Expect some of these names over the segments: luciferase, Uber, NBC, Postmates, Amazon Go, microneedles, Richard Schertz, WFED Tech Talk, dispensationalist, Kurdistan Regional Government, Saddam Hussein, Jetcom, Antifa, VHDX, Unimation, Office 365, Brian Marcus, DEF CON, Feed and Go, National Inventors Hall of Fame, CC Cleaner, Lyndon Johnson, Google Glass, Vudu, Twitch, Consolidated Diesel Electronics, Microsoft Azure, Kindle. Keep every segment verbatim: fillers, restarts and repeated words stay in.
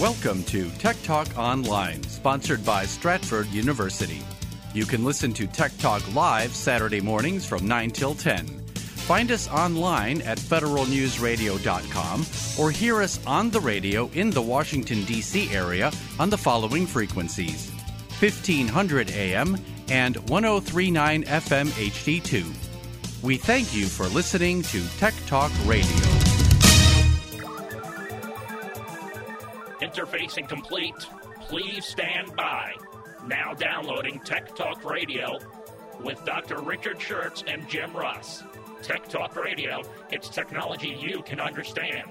Welcome to Tech Talk Online, sponsored by Stratford University. You can listen to Tech Talk live Saturday mornings from nine till ten. Find us online at federal news radio dot com or hear us on the radio in the Washington, D C area on the following frequencies: fifteen hundred A M and ten thirty-nine F M H D two. We thank you for listening to Tech Talk Radio. Interface incomplete. Please stand by. Now downloading Tech Talk Radio with Doctor Richard Schertz and Jim Russ. Tech Talk Radio, it's technology you can understand.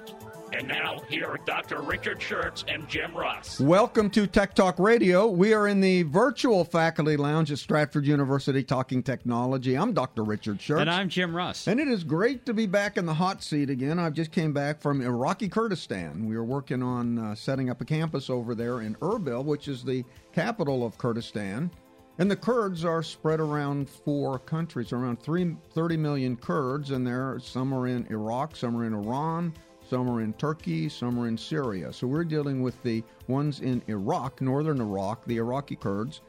And now, here are Doctor Richard Schertz and Jim Russ. Welcome to Tech Talk Radio. We are in the virtual faculty lounge at Stratford University talking technology. I'm Doctor Richard Schertz. And I'm Jim Russ. And it is great to be back in the hot seat again. I just came back from Iraqi Kurdistan. We are working on uh, setting up a campus over there in Erbil, which is the capital of Kurdistan. And the Kurds are spread around four countries, around three, thirty million Kurds, and there some are in Iraq, some are in Iran, some are in Turkey, some are in Syria. So we're dealing with the ones in Iraq, northern Iraq, the Iraqi Kurds,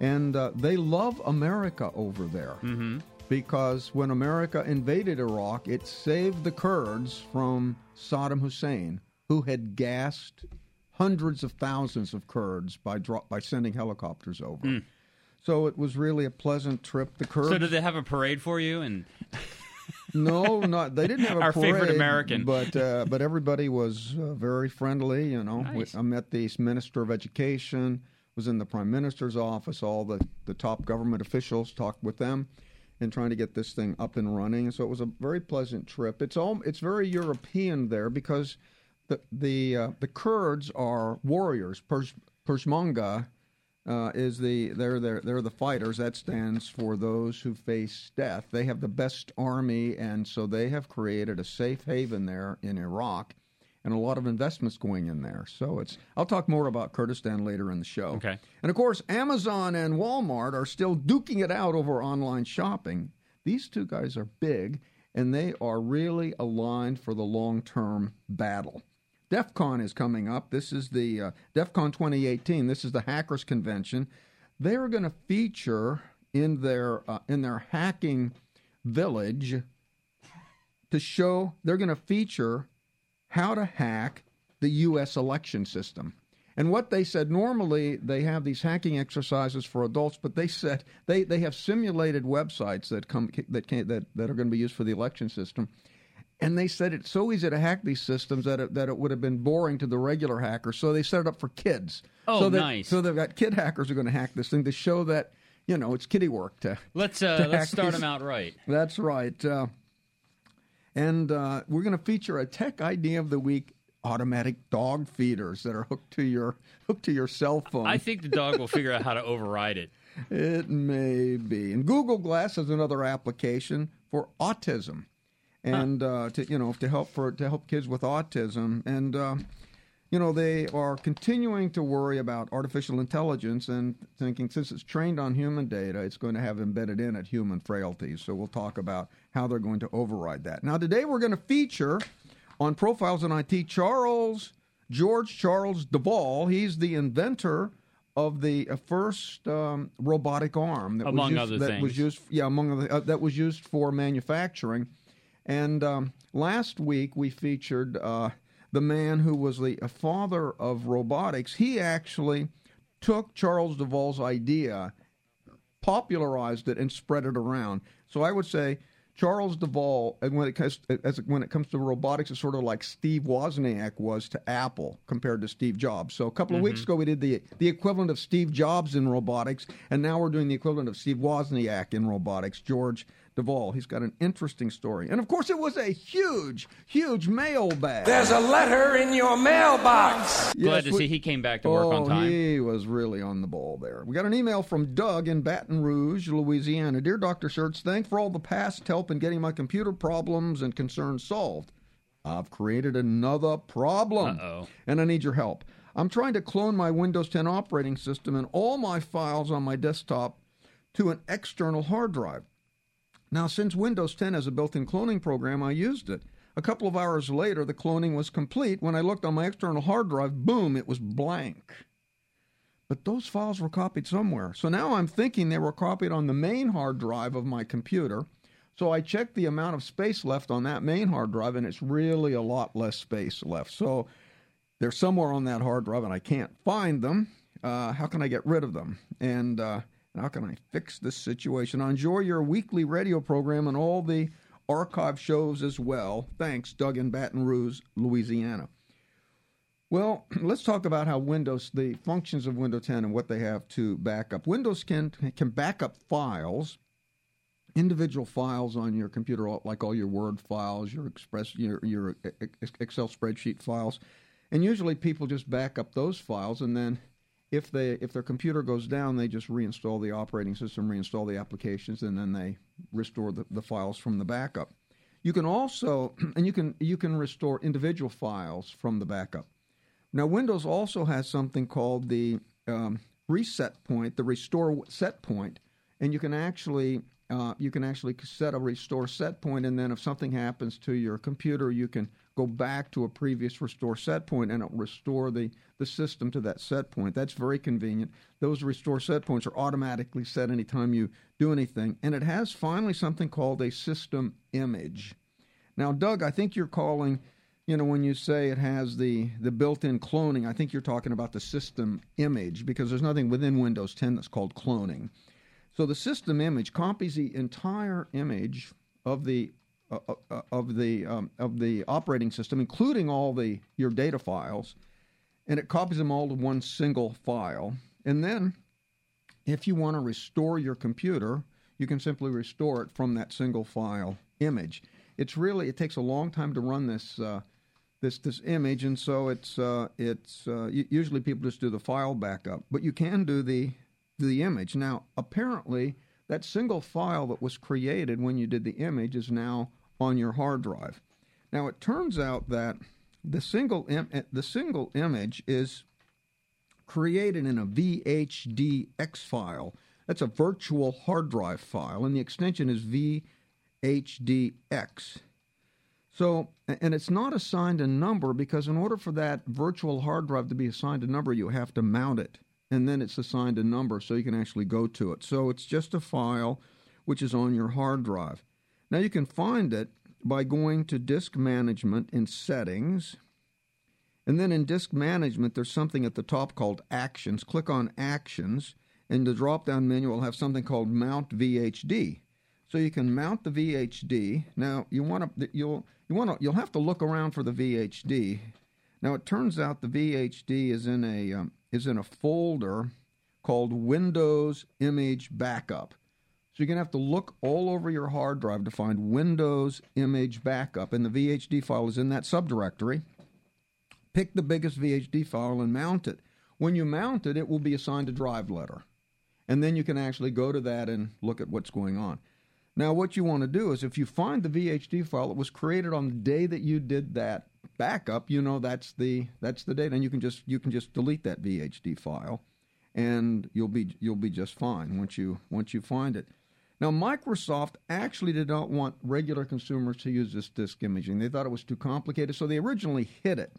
and uh, they love America over there mm-hmm. because when America invaded Iraq, it saved the Kurds from Saddam Hussein, who had gassed hundreds of thousands of Kurds by dro- by sending helicopters over. Mm. So it was really a pleasant trip. The Kurds. So did they have a parade for you? And no, not they didn't have a Our parade. Our favorite American. But uh, but everybody was uh, very friendly. You know, nice. we, I met the Minister of Education. Was in the Prime Minister's office. All the, the top government officials talked with them, and trying to get this thing up and running. So it was a very pleasant trip. It's all it's very European there because the the uh, the Kurds are warriors. Pers- Peshmerga. Uh, is the they're, they're they're the fighters. That stands for those who face death. They have the best army, and so they have created a safe haven there in Iraq, and a lot of investments going in there. So it's I'll talk more about Kurdistan later in the show. Okay. And of course, Amazon and Walmart are still duking it out over online shopping. These two guys are big, and they are really aligned for the long-term battle. DEF CON is coming up. This is the uh, DEF CON twenty eighteen. This is the Hackers Convention. They are going to feature in their uh, in their hacking village to show they're going to feature how to hack the U S election system. And what they said, normally they have these hacking exercises for adults, but they said they, they have simulated websites that come that can, that that are going to be used for the election system. And they said it's so easy to hack these systems that it, that it would have been boring to the regular hacker. So they set it up for kids. Oh, so that, nice. So they've got kid hackers who are going to hack this thing to show that, you know, it's kiddie work to Let's uh, to let's start these. them out right. That's right. Uh, and uh, we're going to feature a tech idea of the week. Automatic dog feeders that are hooked to your hooked to your cell phone. I think the dog will figure out how to override it. It may be. And Google Glass is another application for autism. And uh, to you know, to help for to help kids with autism, and uh, you know, they are continuing to worry about artificial intelligence and thinking since it's trained on human data, it's going to have embedded in it human frailties. So we'll talk about how they're going to override that. Now, today we're going to feature on Profiles in I T Charles George Charles Devol. He's the inventor of the first um, robotic arm that among was used, other that things. Was used, yeah, among other, uh, that was used for manufacturing. And um, last week we featured uh, the man who was the father of robotics. He actually took Charles Devol's idea, popularized it, and spread it around. So I would say Charles Devol, and when it comes as when it comes to robotics, is sort of like Steve Wozniak was to Apple compared to Steve Jobs. So a couple of mm-hmm. weeks ago we did the the equivalent of Steve Jobs in robotics, and now we're doing the equivalent of Steve Wozniak in robotics. George Devol. He's got an interesting story. And, of course, it was a huge, huge mailbag. There's a letter in your mailbox. Yes, Glad to we, see he came back to work oh, on time. He was really on the ball there. We got an email from Doug in Baton Rouge, Louisiana. Dear Doctor Schertz, thanks for all the past help in getting my computer problems and concerns solved. I've created another problem. Uh-oh. And I need your help. I'm trying to clone my Windows ten operating system and all my files on my desktop to an external hard drive. Now, since Windows ten has a built-in cloning program, I used it. A couple of hours later, the cloning was complete. When I looked on my external hard drive, boom, it was blank. But those files were copied somewhere. So now I'm thinking they were copied on the main hard drive of my computer. So I checked the amount of space left on that main hard drive, and it's really a lot less space left. So they're somewhere on that hard drive, and I can't find them. Uh, how can I get rid of them? And uh, how can I fix this situation? I enjoy your weekly radio program and all the archive shows as well. Thanks, Doug in Baton Rouge, Louisiana. Well, let's talk about how Windows, the functions of Windows ten and what they have to back up. Windows can can back up files, individual files on your computer, like all your Word files, your Express, your, your Excel spreadsheet files. And usually people just back up those files, and then if they if their computer goes down, they just reinstall the operating system, reinstall the applications, and then they restore the, the files from the backup. You can also, and you can you can restore individual files from the backup. Now, Windows also has something called the um, reset point, the restore set point, and you can actually uh, you can actually set a restore set point, and then if something happens to your computer, you can go back to a previous restore set point, and it'll restore the, the system to that set point. That's very convenient. Those restore set points are automatically set anytime you do anything, and it has finally something called a system image. Now, Doug, I think you're calling... You know, when you say it has the, the built-in cloning, I think you're talking about the system image, because there's nothing within Windows ten that's called cloning. So the system image copies the entire image of the uh, uh, of the um, of the operating system, including all the your data files, and it copies them all to one single file. And then, if you want to restore your computer, you can simply restore it from that single file image. It's really it takes a long time to run this. Uh, This this image, and so it's uh, it's uh, usually people just do the file backup, but you can do the the image. Now, apparently, that single file that was created when you did the image is now on your hard drive. Now, it turns out that the single im- the single image is created in a V H D X file. That's a virtual hard drive file, and the extension is V H D X. So, and it's not assigned a number, because in order for that virtual hard drive to be assigned a number, you have to mount it, and then it's assigned a number so you can actually go to it. So it's just a file which is on your hard drive. Now, you can find it by going to Disk Management in Settings, and then in Disk Management, there's something at the top called Actions. Click on Actions, and the drop-down menu will have something called Mount V H D. So you can mount the V H D. Now, you want to you'll you want to you'll have to look around for the V H D. Now, it turns out the V H D is in a um, is in a folder called Windows Image Backup. So you're going to have to look all over your hard drive to find Windows Image Backup, and the V H D file is in that subdirectory. Pick the biggest V H D file and mount it. When you mount it, it will be assigned a drive letter, and then you can actually go to that and look at what's going on. Now, what you want to do is, if you find the V H D file that was created on the day that you did that backup, you know that's the that's the date, and you can just you can just delete that V H D file, and you'll be you'll be just fine once you once you find it. Now, Microsoft actually did not want regular consumers to use this disk imaging. They thought it was too complicated, so they originally hid it,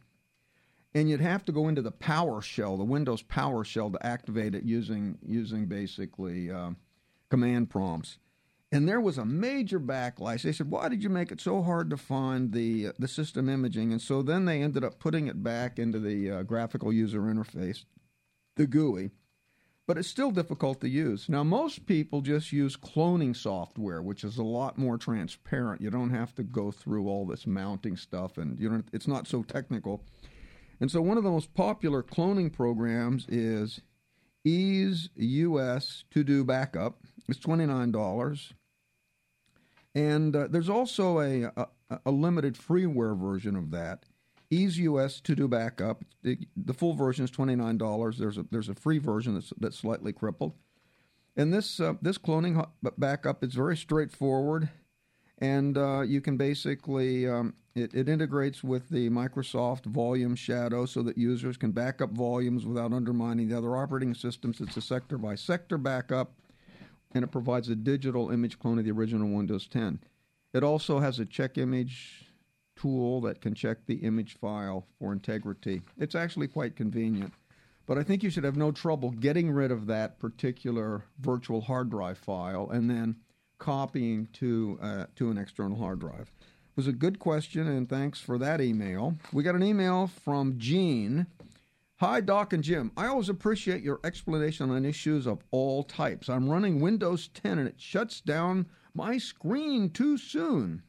and you'd have to go into the PowerShell, the Windows PowerShell, to activate it using using basically uh, command prompts. And there was a major backlash. They said, why did you make it so hard to find the uh, the system imaging? And so then they ended up putting it back into the uh, graphical user interface, the G U I. But it's still difficult to use. Now, most people just use cloning software, which is a lot more transparent. You don't have to go through all this mounting stuff, and you don't, it's not so technical. And so one of the most popular cloning programs is EaseUS Todo Backup. It's twenty-nine dollars. And uh, there's also a, a a limited freeware version of that, EaseUS Todo Backup. It, the full version is twenty-nine dollars. There's a there's a free version that's that's slightly crippled. And this uh, this cloning backup is very straightforward, and uh, you can basically um, it, it integrates with the Microsoft Volume Shadow, so that users can back up volumes without undermining the other operating systems. It's a sector by sector backup, and it provides a digital image clone of the original Windows ten. It also has a check image tool that can check the image file for integrity. It's actually quite convenient. But I think you should have no trouble getting rid of that particular virtual hard drive file and then copying to uh, to an external hard drive. It was a good question, and thanks for that email. We got an email from Gene. Hi, Doc and Jim. I always appreciate your explanation on issues of all types. I'm running Windows ten, and it shuts down my screen too soon.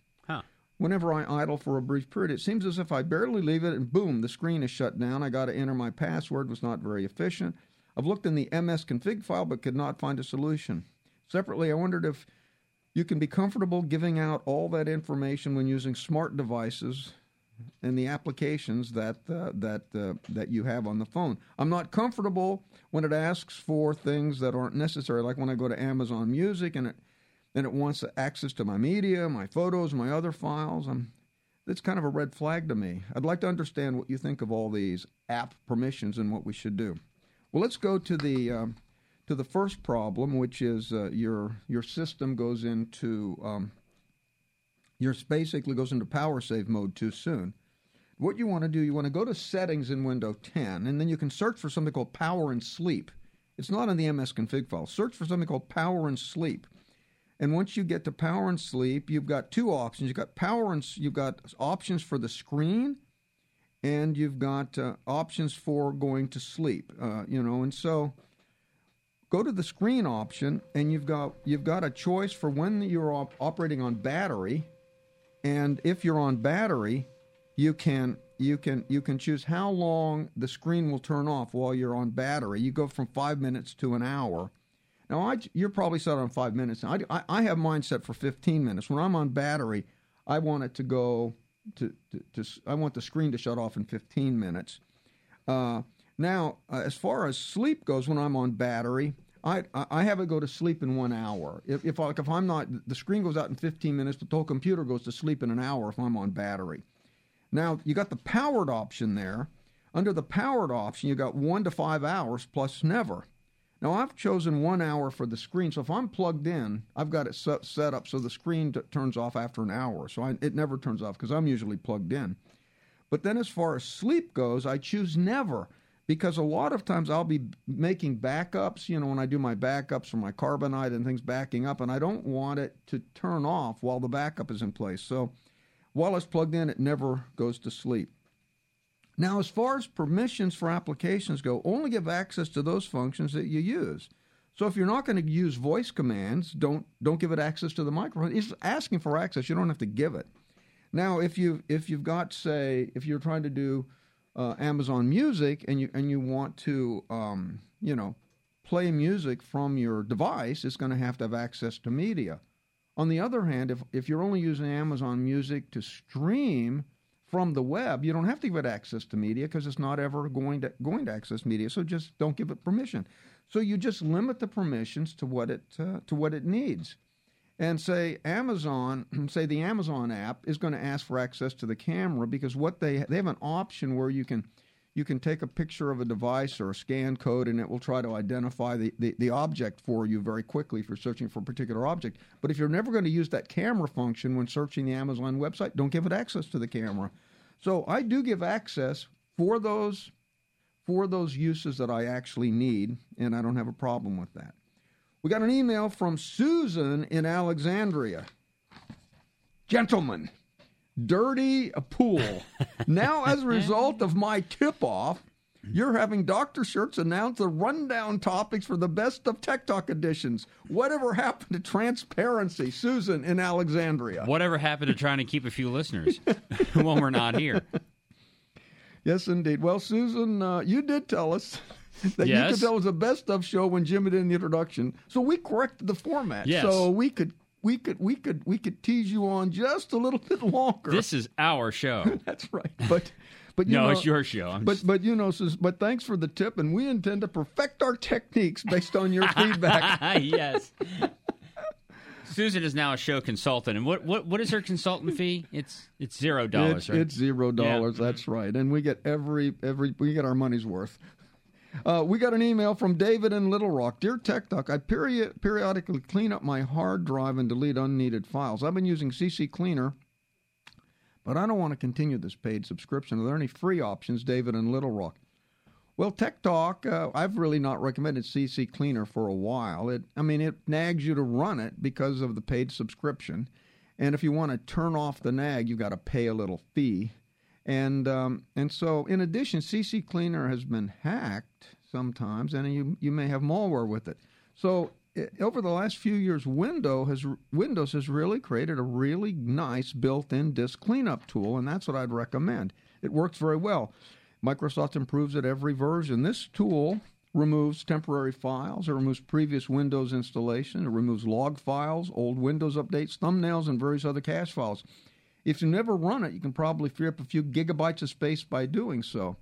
Whenever I idle for a brief period, it seems as if I barely leave it, and boom, the screen is shut down. I got to enter my password. It was not very efficient. I've looked in the M S config file but could not find a solution. Separately, I wondered if you can be comfortable giving out all that information when using smart devices and the applications that uh, that uh, that you have on the phone. I'm not comfortable when it asks for things that aren't necessary, like when I go to Amazon Music and it Then it wants access to my media, my photos, my other files. I'm, that's kind of a red flag to me. I'd like to understand what you think of all these app permissions and what we should do. Well, let's go to the um, to the first problem, which is uh, your your system goes into um, your basically goes into power save mode too soon. What you want to do, you want to go to settings in Windows ten, and then you can search for something called power and sleep. It's not in the M S config file. Search for something called power and sleep. And once you get to power and sleep, you've got two options. You've got power and you've got options for the screen, and you've got uh, options for going to sleep. Uh, you know, and so go to the screen option, and you've got you've got a choice for when you're op- operating on battery, and if you're on battery, you can you can you can choose how long the screen will turn off while you're on battery. You go from five minutes to an hour. Now, I, you're probably set on five minutes. I, I, I have mine set for fifteen minutes. When I'm on battery, I want it to go to, to, to I want the screen to shut off in fifteen minutes. Uh, now, uh, as far as sleep goes, when I'm on battery, I, I, I have it go to sleep in one hour. If, if, I, like if I'm not, the screen goes out in fifteen minutes, but the whole computer goes to sleep in an hour if I'm on battery. Now, you got the powered option there. Under the powered option, you got one to five hours plus never. Now, I've chosen one hour for the screen, so if I'm plugged in, I've got it set up so the screen t- turns off after an hour. So I, it never turns off because I'm usually plugged in. But then as far as sleep goes, I choose never because a lot of times I'll be making backups, you know, when I do my backups for my Carbonite and things backing up, and I don't want it to turn off while the backup is in place. So while it's plugged in, it never goes to sleep. Now, as far as permissions for applications go, only give access to those functions that you use. So if you're not going to use voice commands, don't don't give it access to the microphone. It's asking for access. You don't have to give it. Now, if you if you've got, say, if you're trying to do uh, Amazon Music and you and you want to um, you know play music from your device, it's going to have to have access to media. On the other hand, if if you're only using Amazon Music to stream from the web, you don't have to give it access to media because it's not ever going to going to access media. So just don't give it permission. So you just limit the permissions to what it uh, to what it needs, and say Amazon, say the Amazon app is going to ask for access to the camera because what they they have an option where you can you can take a picture of a device or a scan code and it will try to identify the the, the object for you very quickly if you're searching for a particular object. But if you're never going to use that camera function when searching the Amazon website, don't give it access to the camera. So I do give access for those for those uses that I actually need, and I don't have a problem with that. We got an email from Susan in Alexandria. Gentlemen, dirty a pool. Now, as a result of my tip-off, you're having Doctor Shirts announce the rundown topics for the best of Tech Talk editions. Whatever happened to transparency? Susan in Alexandria. Whatever happened to trying to keep a few listeners when we're not here? Yes, indeed. Well, Susan, uh, you did tell us that yes. you could tell us the best of show when Jim did in the introduction. So we corrected the format. Yes. So we could we could we could we could tease you on just a little bit longer. This is our show. That's right. But But, you no, know, it's your show. I'm but just... but you know, but thanks for the tip, and we intend to perfect our techniques based on your feedback. Yes. Susan is now a show consultant, and what what, what is her consultant fee? It's it's zero dollars. It's, right? it's zero dollars. Yeah. That's right, and we get every every we get our money's worth. Uh, we got an email from David in Little Rock. Dear Tech Talk, I peri- periodically clean up my hard drive and delete unneeded files. I've been using C C Cleaner but I don't want to continue this paid subscription. Are there any free options, David in Little Rock? Well, Tech Talk, uh, I've really not recommended C C Cleaner for a while. It, I mean, it nags you to run it because of the paid subscription. And if you want to turn off the nag, you've got to pay a little fee. And um, and so, in addition, C C Cleaner has been hacked sometimes, and you you may have malware with it. So, it, over the last few years, Windows has, Windows has really created a really nice built-in disk cleanup tool, and that's what I'd recommend. It works very well. Microsoft improves it every version. This tool removes temporary files. It removes previous Windows installation. It removes log files, old Windows updates, thumbnails, and various other cache files. If you never run it, you can probably free up a few gigabytes of space by doing so.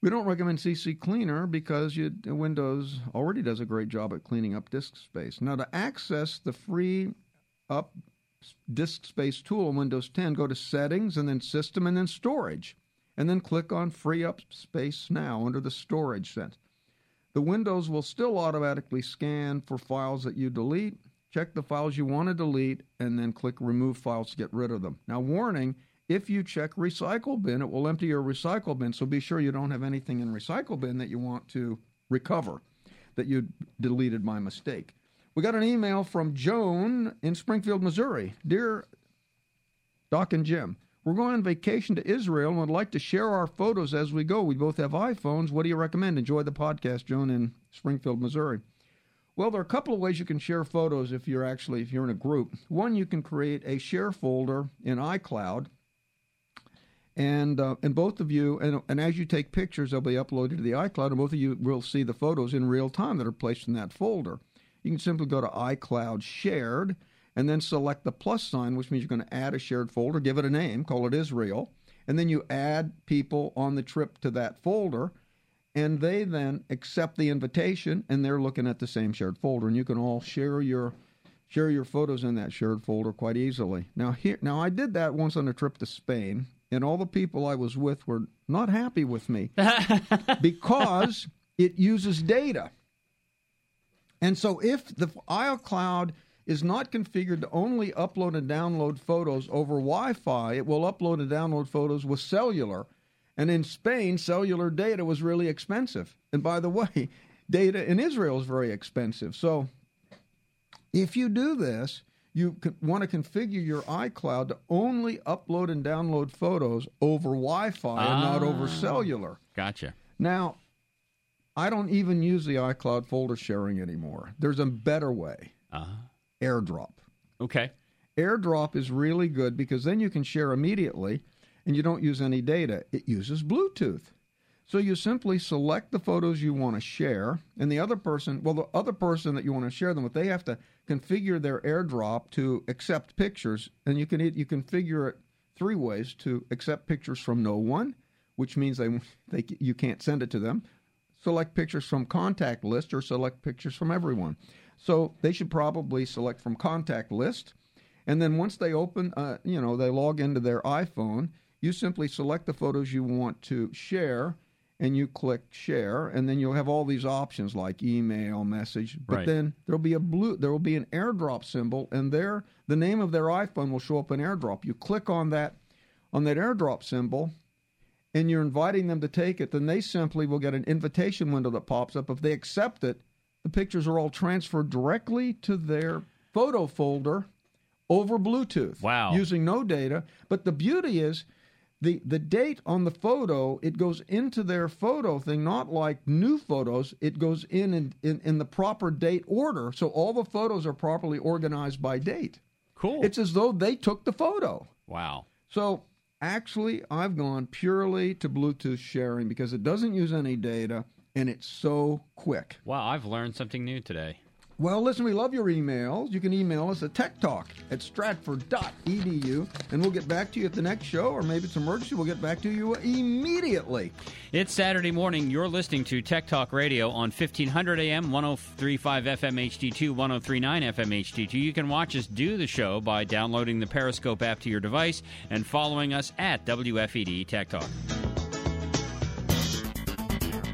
We don't recommend C C Cleaner because you, Windows already does a great job at cleaning up disk space. Now, to access the free up disk space tool in Windows ten, go to Settings and then System and then Storage, and then click on Free Up Space Now under the Storage set. The Windows will still automatically scan for files that you delete, check the files you want to delete, and then click Remove Files to get rid of them. Now, warning, if you check Recycle Bin, it will empty your Recycle Bin, so be sure you don't have anything in Recycle Bin that you want to recover, that you deleted by mistake. We got an email from Joan in Springfield, Missouri. Dear Doc and Jim, we're going on vacation to Israel and would like to share our photos as we go. We both have iPhones. What do you recommend? Enjoy the podcast, Joan in Springfield, Missouri. Well, there are a couple of ways you can share photos if you're actually if you're in a group. One, you can create a share folder in iCloud, and uh, and both of you and and as you take pictures, they'll be uploaded to the iCloud, and both of you will see the photos in real time that are placed in that folder. You can simply go to iCloud Shared, and then select the plus sign, which means you're going to add a shared folder, give it a name, call it Israel, and then you add people on the trip to that folder, and they then accept the invitation, and they're looking at the same shared folder, and you can all share your share your photos in that shared folder quite easily. Now, here, now I did that once on a trip to Spain, and all the people I was with were not happy with me because it uses data. And so if the iCloud is not configured to only upload and download photos over Wi-Fi. It will upload and download photos with cellular. And in Spain, cellular data was really expensive. And by the way, data in Israel is very expensive. So if you do this, you want to configure your iCloud to only upload and download photos over Wi-Fi ah, and not over cellular. Gotcha. Now, I don't even use the iCloud folder sharing anymore. There's a better way. Uh-huh. AirDrop. Okay. AirDrop is really good because then you can share immediately and you don't use any data. It uses Bluetooth. So you simply select the photos you want to share and the other person, well, the other person that you want to share them with, they have to configure their AirDrop to accept pictures, and you can you configure it three ways to accept pictures from no one, which means they, they you can't send it to them. Select pictures from contact list or select pictures from everyone. So they should probably select from contact list. And then once they open, uh, you know, they log into their iPhone, you simply select the photos you want to share, and you click share, and then you'll have all these options like email, message. But right. then there'll be a blue, there will be an AirDrop symbol, and there the name of their iPhone will show up in AirDrop. You click on that, on that AirDrop symbol, and you're inviting them to take it. Then they simply will get an invitation window that pops up. If they accept it, the pictures are all transferred directly to their photo folder over Bluetooth. Wow. Using no data. But the beauty is the, the date on the photo, it goes into their photo thing, not like new photos. It goes in in, in, in the proper date order. So all the photos are properly organized by date. Cool. It's as though they took the photo. Wow. So actually, I've gone purely to Bluetooth sharing because it doesn't use any data. And it's so quick. Wow, I've learned something new today. Well, listen, we love your emails. You can email us at tech talk at stratford dot e d u, and we'll get back to you at the next show, or maybe it's an emergency. We'll get back to you immediately. It's Saturday morning. You're listening to Tech Talk Radio on fifteen hundred A M, one oh three point five F M H D two, one oh three point nine F M H D two. You can watch us do the show by downloading the Periscope app to your device and following us at W F E D Tech Talk.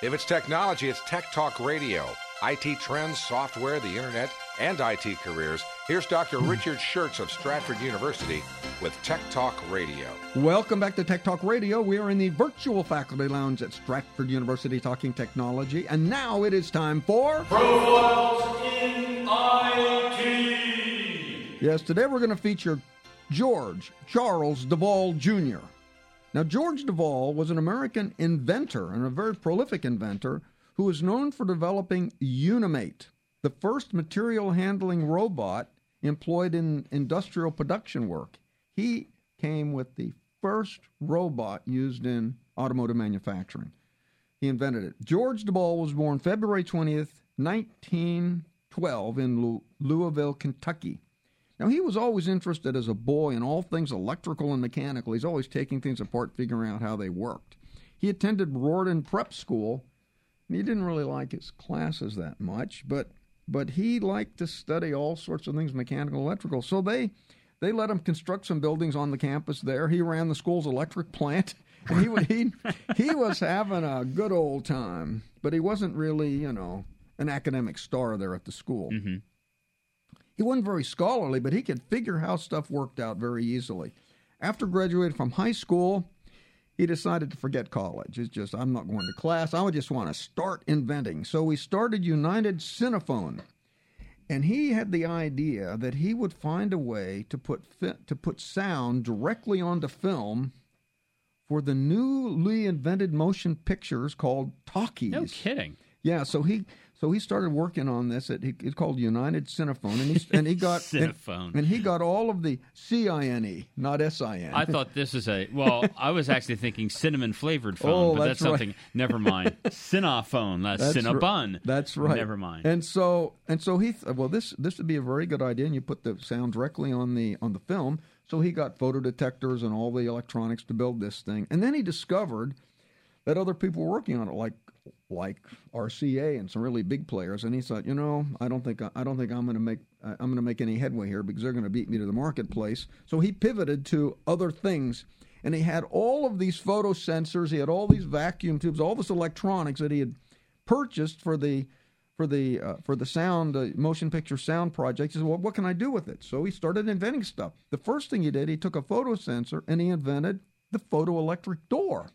If it's technology, it's Tech Talk Radio. I T trends, software, the internet, and I T careers. Here's Doctor Richard Schertz of Stratford University with Tech Talk Radio. Welcome back to Tech Talk Radio. We are in the virtual faculty lounge at Stratford University talking technology. And now it is time for... Profiles in I T. Yes, today we're going to feature George Charles Devol, Junior Now, George Devol was an American inventor and a very prolific inventor who was known for developing Unimate, the first material handling robot employed in industrial production work. He came with the first robot used in automotive manufacturing. He invented it. George Devol was born February twentieth, nineteen twelve in Lou- Louisville, Kentucky. Now, he was always interested as a boy in all things electrical and mechanical. He's always taking things apart, figuring out how they worked. He attended Rorton Prep School, and he didn't really like his classes that much, but but he liked to study all sorts of things, mechanical, electrical. So they they let him construct some buildings on the campus there. He ran the school's electric plant, and he would, he, he was having a good old time, but he wasn't really, you know, an academic star there at the school. Mm-hmm. He wasn't very scholarly, but he could figure how stuff worked out very easily. After graduating from high school, he decided to forget college. It's just, I'm not going to class. I just want to start inventing. So he started United Cinephone, and he had the idea that he would find a way to put fi- to put sound directly onto film for the newly invented motion pictures called talkies. No kidding. Yeah, so he... So he started working on this. At, he, it's called United Cinephone, and he and he got Cinephone, and, and he got all of the C I N E, not S I N. I thought this is a well. I was actually thinking cinnamon flavored phone, oh, but that's, that's something. Right. Never mind, Cinephone, that's Cinnabon. Right. That's right. Never mind. And so and so he th- well this this would be a very good idea, and you put the sound directly on the on the film. So he got photo detectors and all the electronics to build this thing, and then he discovered that other people were working on it, like. like R C A and some really big players, and he thought, you know, I don't think I, I don't think I'm going to make uh, I'm going to make any headway here because they're going to beat me to the marketplace. So he pivoted to other things, and he had all of these photo sensors, he had all these vacuum tubes, all this electronics that he had purchased for the for the uh, for the sound uh, motion picture sound project. He said, well, what can I do with it? So he started inventing stuff. The first thing he did, he took a photo sensor and he invented the photoelectric door.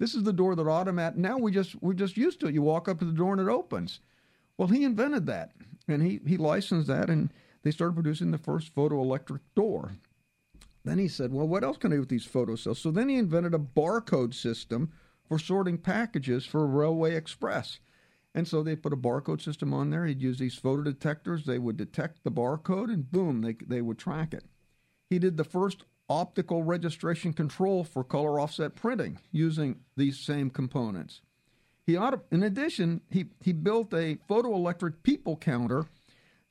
This is the door that automat. Now we just we're just used to it. You walk up to the door and it opens. Well, he invented that, and he, he licensed that, and they started producing the first photoelectric door. Then he said, well, what else can I do with these photo cells? So then he invented a barcode system for sorting packages for Railway Express. And so they put a barcode system on there. He'd use these photo detectors. They would detect the barcode, and boom, they they would track it. He did the first optical registration control for color offset printing using these same components. He auto- in addition, he, he built a photoelectric people counter,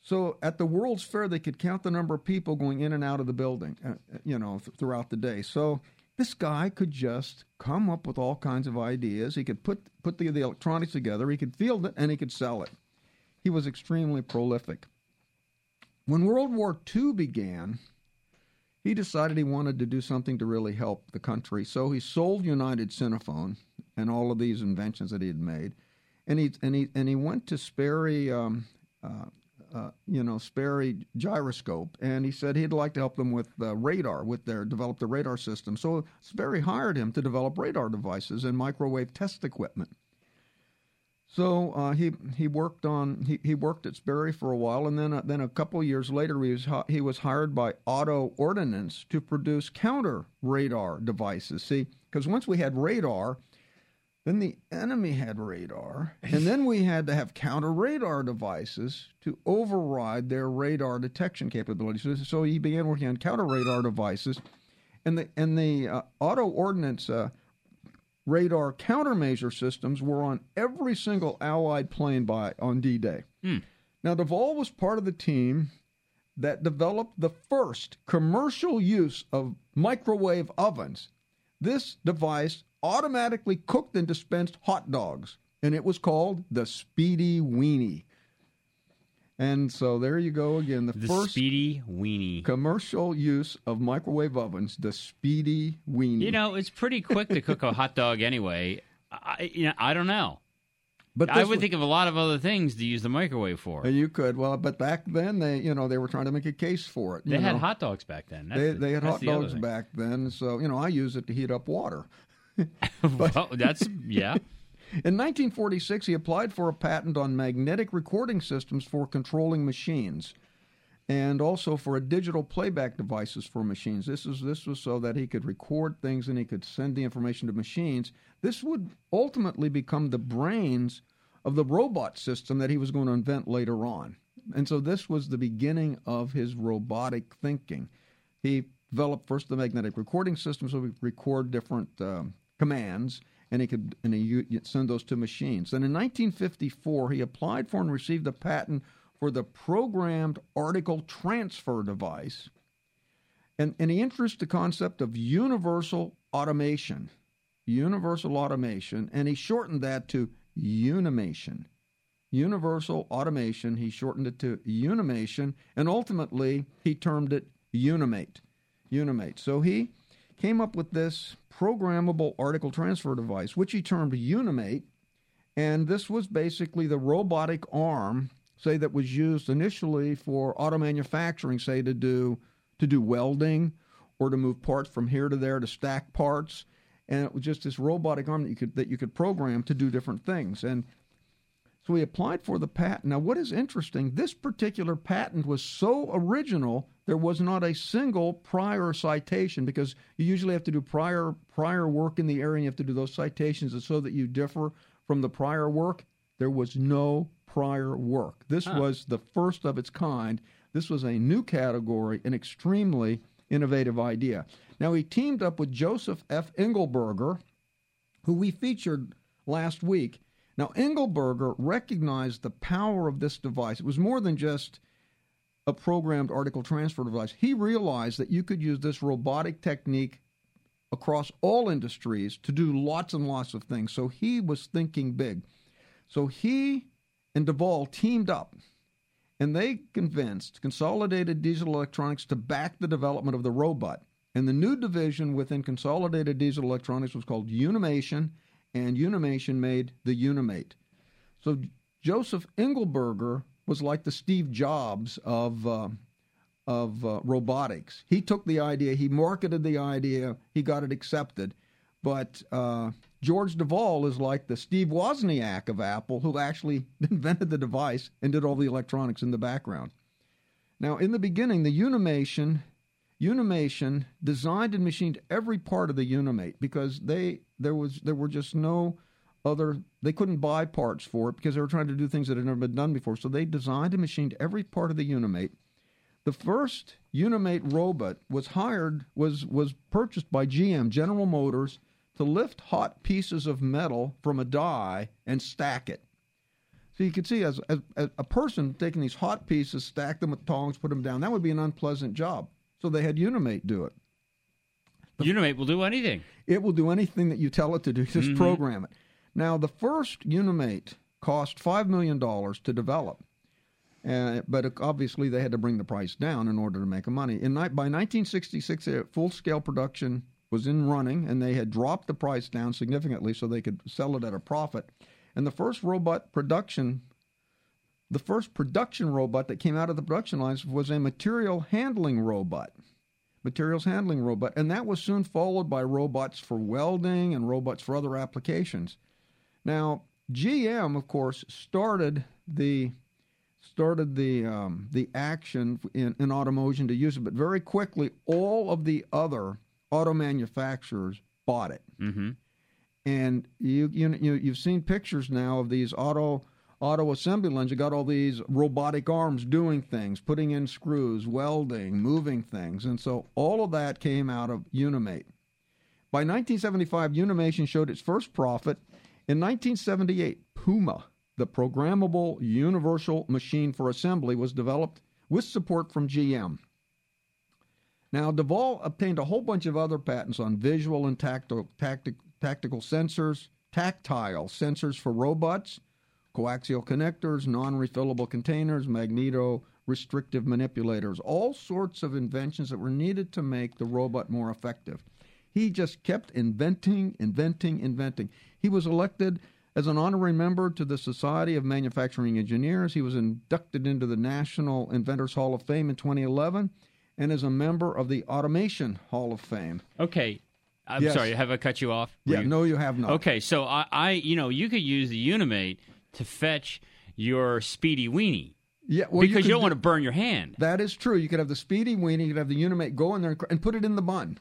so at the World's Fair they could count the number of people going in and out of the building, uh, you know, th- throughout the day. So this guy could just come up with all kinds of ideas. He could put put the, the electronics together, he could field it, and he could sell it. He was extremely prolific. When World War Two began, he decided he wanted to do something to really help the country, so he sold United Cinephone and all of these inventions that he had made. And he and he and he went to Sperry, um, uh, uh, you know, Sperry Gyroscope, and he said he'd like to help them with uh, radar, with their develop the radar system. So Sperry hired him to develop radar devices and microwave test equipment. So uh, he he worked on he, he worked at Sperry for a while, and then uh, then a couple years later he was he was hired by Auto Ordnance to produce counter radar devices. See, because once we had radar, then the enemy had radar, and then we had to have counter-radar devices to override their radar detection capabilities. So he began working on counter-radar devices, and the and the uh, Auto Ordnance uh, radar countermeasure systems were on every single Allied plane by on D-Day. Mm. Now, Devol was part of the team that developed the first commercial use of microwave ovens. This device automatically cooked and dispensed hot dogs, and it was called the Speedy Weenie. And so there you go again, the, the first Speedy Weenie commercial use of microwave ovens, the Speedy Weenie. You know, it's pretty quick to cook a hot dog anyway. I, you know, I don't know. But I would was, think of a lot of other things to use the microwave for. You could, well, but back then they, you know, they were trying to make a case for it. They had know. hot dogs back then. That's they the, they had hot dogs back then. So you know, I use it to heat up water. But, well, that's yeah. In nineteen forty-six, he applied for a patent on magnetic recording systems for controlling machines, and also for a digital playback devices for machines. This is this was so that he could record things and he could send the information to machines. This would ultimately become the brains of the robot system that he was going to invent later on. And so this was the beginning of his robotic thinking. He developed first the magnetic recording system, so we record different um, commands, and he could and he send those to machines. Then in nineteen fifty-four, he applied for and received a patent for the programmed article transfer device, and, and he introduced the concept of universal automation, universal automation, and he shortened that to Unimation, universal automation. He shortened it to Unimation, and ultimately he termed it Unimate. Unimate. So he came up with this programmable article transfer device, which he termed Unimate, and this was basically the robotic arm, say, that was used initially for auto manufacturing, say, to do to do welding or to move parts from here to there, to stack parts, and it was just this robotic arm that you could that you could program to do different things. And so he applied for the patent. Now, what is interesting, this particular patent was so original, there was not a single prior citation, because you usually have to do prior prior work in the area, and you have to do those citations, and so that you differ from the prior work. There was no prior work. This huh. was the first of its kind. This was a new category, an extremely innovative idea. Now, he teamed up with Joseph F. Engelberger, who we featured last week. Now, Engelberger recognized the power of this device. It was more than just a programmed article transfer device. He realized that you could use this robotic technique across all industries to do lots and lots of things. So he was thinking big. So he and Devol teamed up, and they convinced Consolidated Diesel Electronics to back the development of the robot. And the new division within Consolidated Diesel Electronics was called Unimation, and Unimation made the Unimate. So Joseph Engelberger was like the Steve Jobs of uh, of uh, robotics. He took the idea, he marketed the idea, he got it accepted. But uh, George Devol is like the Steve Wozniak of Apple, who actually invented the device and did all the electronics in the background. Now, in the beginning, the Unimation... Unimation designed and machined every part of the Unimate, because they there was there were just no other, they couldn't buy parts for it because they were trying to do things that had never been done before. So they designed and machined every part of the Unimate. The first Unimate robot was hired, was was purchased by G M, General Motors, to lift hot pieces of metal from a die and stack it. So you could see, as, as, as a person taking these hot pieces, stack them with tongs, put them down, that would be an unpleasant job. So they had Unimate do it. The Unimate will do anything. It will do anything that you tell it to do. Just mm-hmm. program it. Now, the first Unimate cost five million dollars to develop, uh, but it, obviously they had to bring the price down in order to make money. In, by nineteen sixty-six, they had full-scale production was in running, and they had dropped the price down significantly so they could sell it at a profit. And the first robot production, the first production robot that came out of the production lines was a material handling robot. Materials handling robot. And that was soon followed by robots for welding and robots for other applications. Now, G M, of course, started the started the um, the action in, in automotion to use it, but very quickly all of the other auto manufacturers bought it. Mm-hmm. And you you you you've seen pictures now of these auto auto assembly lines. You got all these robotic arms doing things, putting in screws, welding, moving things, and so all of that came out of Unimate. By nineteen seventy-five, Unimation showed its first profit. In nineteen seventy-eight, Puma, the programmable universal machine for assembly, was developed with support from G M. Now, Devol obtained a whole bunch of other patents on visual and tactile, tactic, tactical sensors, tactile sensors for robots, coaxial connectors, non-refillable containers, magneto-restrictive manipulators, all sorts of inventions that were needed to make the robot more effective. He just kept inventing, inventing, inventing. He was elected as an honorary member to the Society of Manufacturing Engineers. He was inducted into the National Inventors Hall of Fame in twenty eleven and is a member of the Automation Hall of Fame. Okay. I'm yes. sorry. Have I cut you off? Were yeah. You... No, you have not. Okay. So, I, I, you know, you could use the Unimate to fetch your Speedy Weenie. Yeah, well, because you, you don't do... want to burn your hand. That is true. You could have the Speedy Weenie. You could have the Unimate go in there and, and put it in the bun.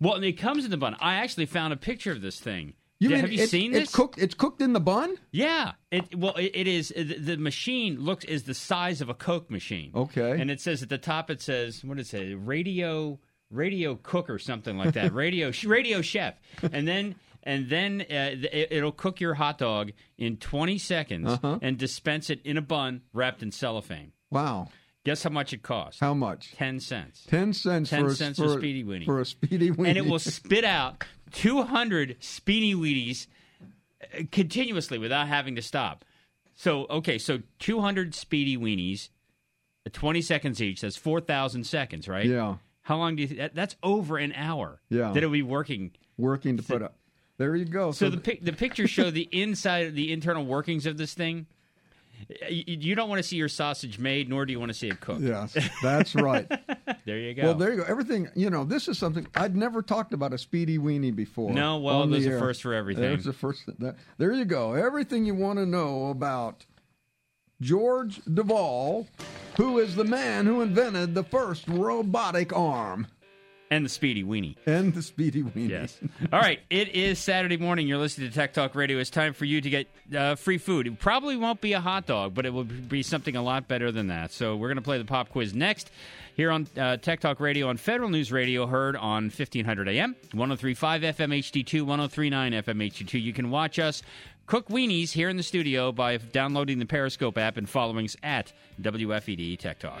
Well, it comes in the bun. I actually found a picture of this thing. You mean, have you it, seen this? It's cooked, it's cooked in the bun? Yeah. It, well, it, it is. It, the machine looks is the size of a Coke machine. Okay. And it says at the top, it says, what is it? Radio radio cook or something like that. radio radio chef. And then and then uh, it, it'll cook your hot dog in twenty seconds uh-huh. and dispense it in a bun wrapped in cellophane. Wow. Guess how much it costs? How much? Ten cents. Ten cents. Ten for cents a, for a Speedy Weenie. For a Speedy Weenie. And it will spit out two hundred Speedy Weenies continuously without having to stop. So okay, so two hundred Speedy Weenies, twenty seconds each. That's four thousand seconds, right? Yeah. How long do you? That, that's over an hour. Yeah. That it'll be working. Working to so, put up. There you go. So, so the th- the pictures show the inside, the internal workings of this thing. You don't want to see your sausage made, nor do you want to see it cooked. Yes, that's right. There you go. Well, there you go. Everything, you know, this is something I'd never talked about a Speedy Weenie before. No, well, there's a first for everything. There's a first. That, there you go. Everything you want to know about George Devol, who is the man who invented the first robotic arm. And the Speedy Weenie. And the Speedy Weenie. Yes. All right. It is Saturday morning. You're listening to Tech Talk Radio. It's time for you to get uh, free food. It probably won't be a hot dog, but it will be something a lot better than that. So we're going to play the pop quiz next here on uh, Tech Talk Radio on Federal News Radio, heard on fifteen hundred A M, one oh three point five F M H D two, one oh three point nine F M H D two. You can watch us cook weenies here in the studio by downloading the Periscope app and following us at W F E D Tech Talk.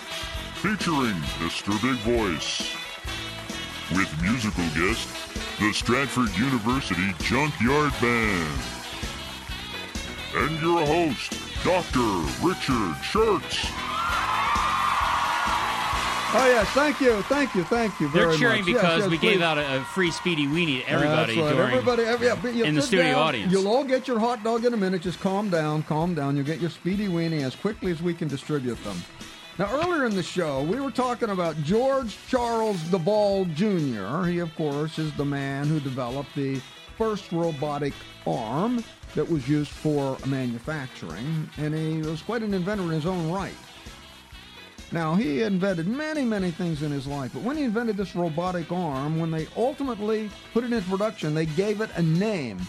featuring Mister Big Voice, with musical guest, the Stratford University Junkyard Band, and your host, Doctor Richard Schertz. Oh, yes, thank you, thank you, thank you very much. They're cheering much. because yes, yes, we please. gave out a, a free Speedy Weenie to everybody, yeah, right. during, everybody every, yeah, in the studio down, audience. You'll all get your hot dog in a minute. Just calm down, calm down. You'll get your Speedy Weenie as quickly as we can distribute them. Now, earlier in the show, we were talking about George Charles Devol Junior He, of course, is the man who developed the first robotic arm that was used for manufacturing, and he was quite an inventor in his own right. Now, he invented many, many things in his life, but when he invented this robotic arm, when they ultimately put it into production, they gave it a name.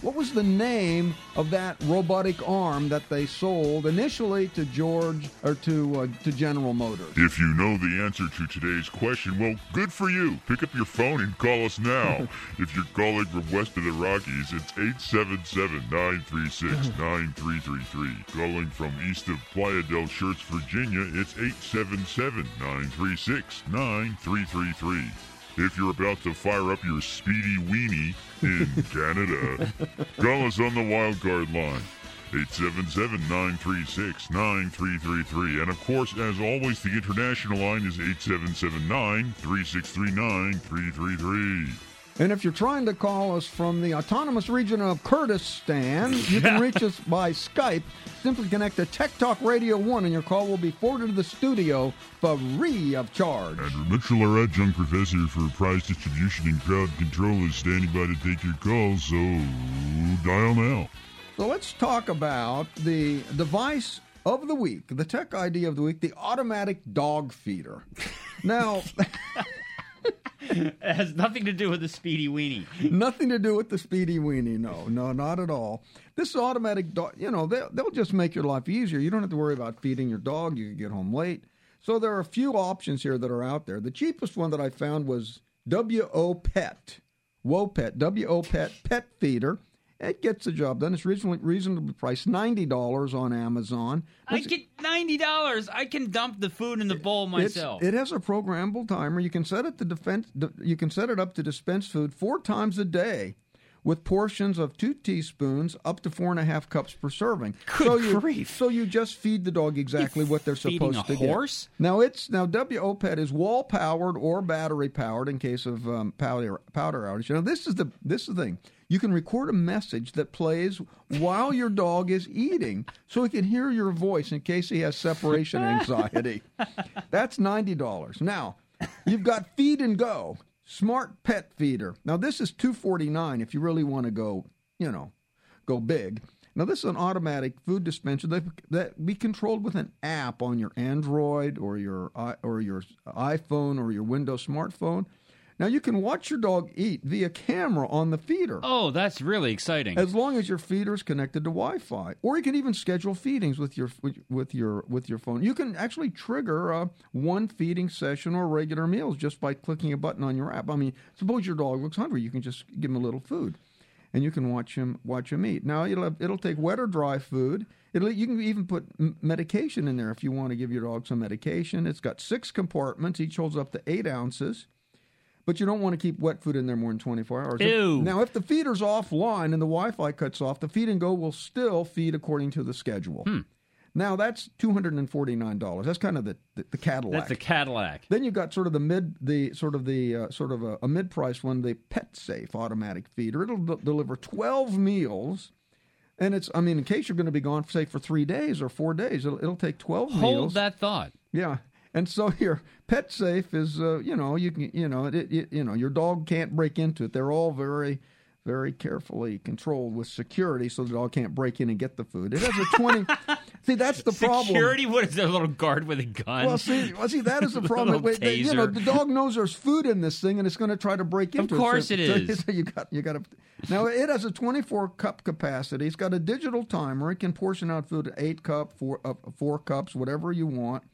What was the name of that robotic arm that they sold initially to George or to uh, to General Motors? If you know the answer to today's question, well, good for you. Pick up your phone and call us now. If you're calling from west of the Rockies, it's eight seven seven, nine three six, nine three three three. Calling from east of Playa del Shirts, Virginia, it's eight seven seven, nine three six, nine three three three. If you're about to fire up your Speedy Weenie in Canada, call us on the wildcard line, eight seven seven, nine three six, nine three three three. And, of course, as always, the international line is eight seven seven, nine three six, three nine three three three. And if you're trying to call us from the autonomous region of Kurdistan, you can reach us by Skype. Simply connect to Tech Talk Radio one, and your call will be forwarded to the studio free of charge. Andrew Mitchell, our adjunct professor for prize distribution and crowd control, is standing by to take your calls, so dial now. So let's talk about the device of the week, the tech idea of the week, the automatic dog feeder. Now... It has nothing to do with the Speedy Weenie. Nothing to do with the Speedy Weenie, no. No, not at all. This automatic dog, you know, they'll, they'll just make your life easier. You don't have to worry about feeding your dog. You can get home late. So there are a few options here that are out there. The cheapest one that I found was W O Pet. WOPET, W O Pet, Pet Feeder. It gets the job done. It's reasonably, reasonably priced, ninety dollars on Amazon. It's, I get ninety dollars. I can dump the food in the bowl myself. It has a programmable timer. You can set it to defense, you can set it up to dispense food four times a day with portions of two teaspoons up to four and a half cups per serving. Good so you, grief. So you just feed the dog exactly You're what they're supposed a to horse? Get. Now, it's, now W O Pet is wall-powered or battery-powered in case of um, powder, powder outage. Now, this is the this is the thing. You can record a message that plays while your dog is eating so he can hear your voice in case he has separation anxiety. That's ninety dollars. Now, you've got Feed and Go, Smart Pet Feeder. Now, this is two forty-nine if you really want to go, you know, go big. Now, this is an automatic food dispenser that that be controlled with an app on your Android or your or your iPhone or your Windows smartphone. Now, you can watch your dog eat via camera on the feeder. Oh, that's really exciting. As long as your feeder is connected to Wi-Fi. Or you can even schedule feedings with your with your, with your phone. You can actually trigger uh, one feeding session or regular meals just by clicking a button on your app. I mean, suppose your dog looks hungry. You can just give him a little food, and you can watch him watch him eat. Now, it'll, have, it'll take wet or dry food. It'll, you can even put medication in there if you want to give your dog some medication. It's got six compartments. Each holds up to eight ounces. But you don't want to keep wet food in there more than twenty-four hours. Ew. Now, if the feeder's offline and the Wi-Fi cuts off, the Feed and Go will still feed according to the schedule. Hmm. Now, that's two hundred forty-nine dollars. That's kind of the, the, the Cadillac. That's the Cadillac. Then you've got sort of the mid, the sort of the uh, sort of a, a mid-priced one, the PetSafe automatic feeder. It'll d- deliver twelve meals. And it's, I mean, in case you're going to be gone, say, for three days or four days, it'll, it'll take twelve meals. Hold that thought. Yeah. And so here, PetSafe is, uh, you know, you can, you know, it, it, you know, your dog can't break into it. They're all very, very carefully controlled with security, so the dog can't break in and get the food. It has a twenty. See, that's the problem. Security? What is that, a little guard with a gun? Well, see, well, see that is the problem. Wait, they, you know, the dog knows there's food in this thing, and it's going to try to break into it. Of course it, so, it is. So, so you got, you got to. Now, it has a twenty-four cup capacity. It's got a digital timer. It can portion out food to eight cup, four, uh, four cups, whatever you want.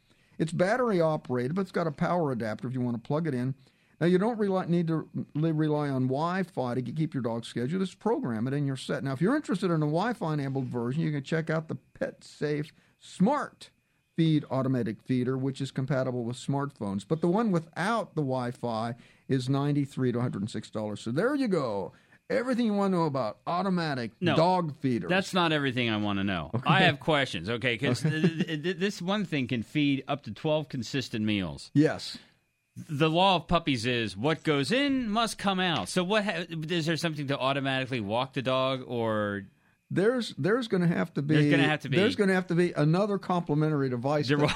It's battery operated, but it's got a power adapter if you want to plug it in. Now, you don't rely, need to rely on Wi-Fi to keep your dog scheduled. Just program it and you're set. Now, if you're interested in a Wi-Fi-enabled version, you can check out the PetSafe Smart Feed Automatic Feeder, which is compatible with smartphones. But the one without the Wi-Fi is ninety-three to one hundred six dollars. So there you go. Everything you want to know about automatic no, dog feeders. That's not everything I want to know. Okay. I have questions, okay, because okay. th- th- th- this one thing can feed up to twelve consistent meals. Yes. The law of puppies is what goes in must come out. So what ha- is there something to automatically walk the dog or there's there's going to have to be there's going to have to be there's going to have to be another complementary device to,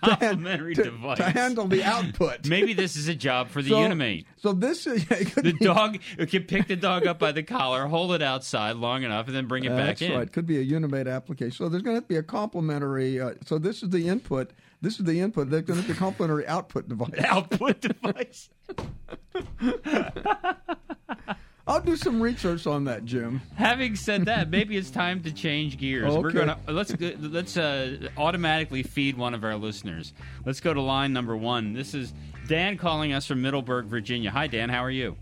complementary to, device to handle the output. Maybe this is a job for the so, Unimate. So this is yeah, the be, dog it can pick the dog up by the collar, hold it outside long enough, and then bring it uh, back that's in. That's right. It could be a Unimate application. So there's going to have to be a complementary. Uh, so this is the input. This is the input. They're going to be a complementary output device. Output device. I'll do some research on that, Jim. Having said that, maybe it's time to change gears. Okay. We're gonna let's let's uh, automatically feed one of our listeners. Let's go to line number one. This is Dan calling us from Middleburg, Virginia. Hi, Dan. How are you?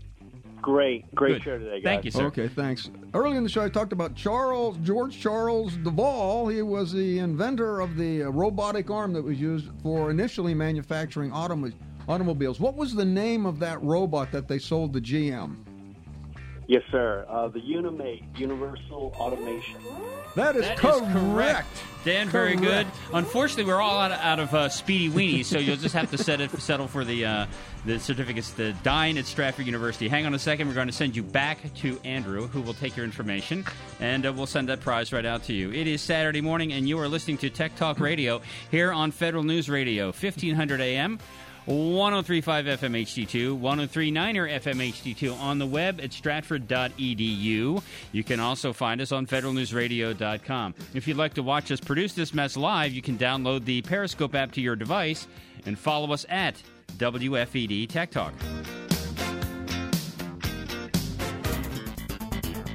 Great, great Good. show today, guys. Thank you, sir. Okay, thanks. Earlier in the show, I talked about Charles George Charles Devol. He was the inventor of the robotic arm that was used for initially manufacturing autom- automobiles. What was the name of that robot that they sold to G M? Yes, sir. Uh, the Unimate, Universal Automation. That is, that correct. is correct. Dan, correct. very good. Unfortunately, we're all out of, out of uh, Speedy Weenie, so you'll just have to set it, settle for the uh, the certificates to dine at Stratford University. Hang on a second. We're going to send you back to Andrew, who will take your information, and uh, we'll send that prize right out to you. It is Saturday morning, and you are listening to Tech Talk Radio here on Federal News Radio, fifteen hundred A M. one oh three point five F M H D two, one oh three point nine F M H D two on the web at stratford dot e d u. You can also find us on federal news radio dot com. If you'd like to watch us produce this mess live, you can download the Periscope app to your device and follow us at W F E D Tech Talk.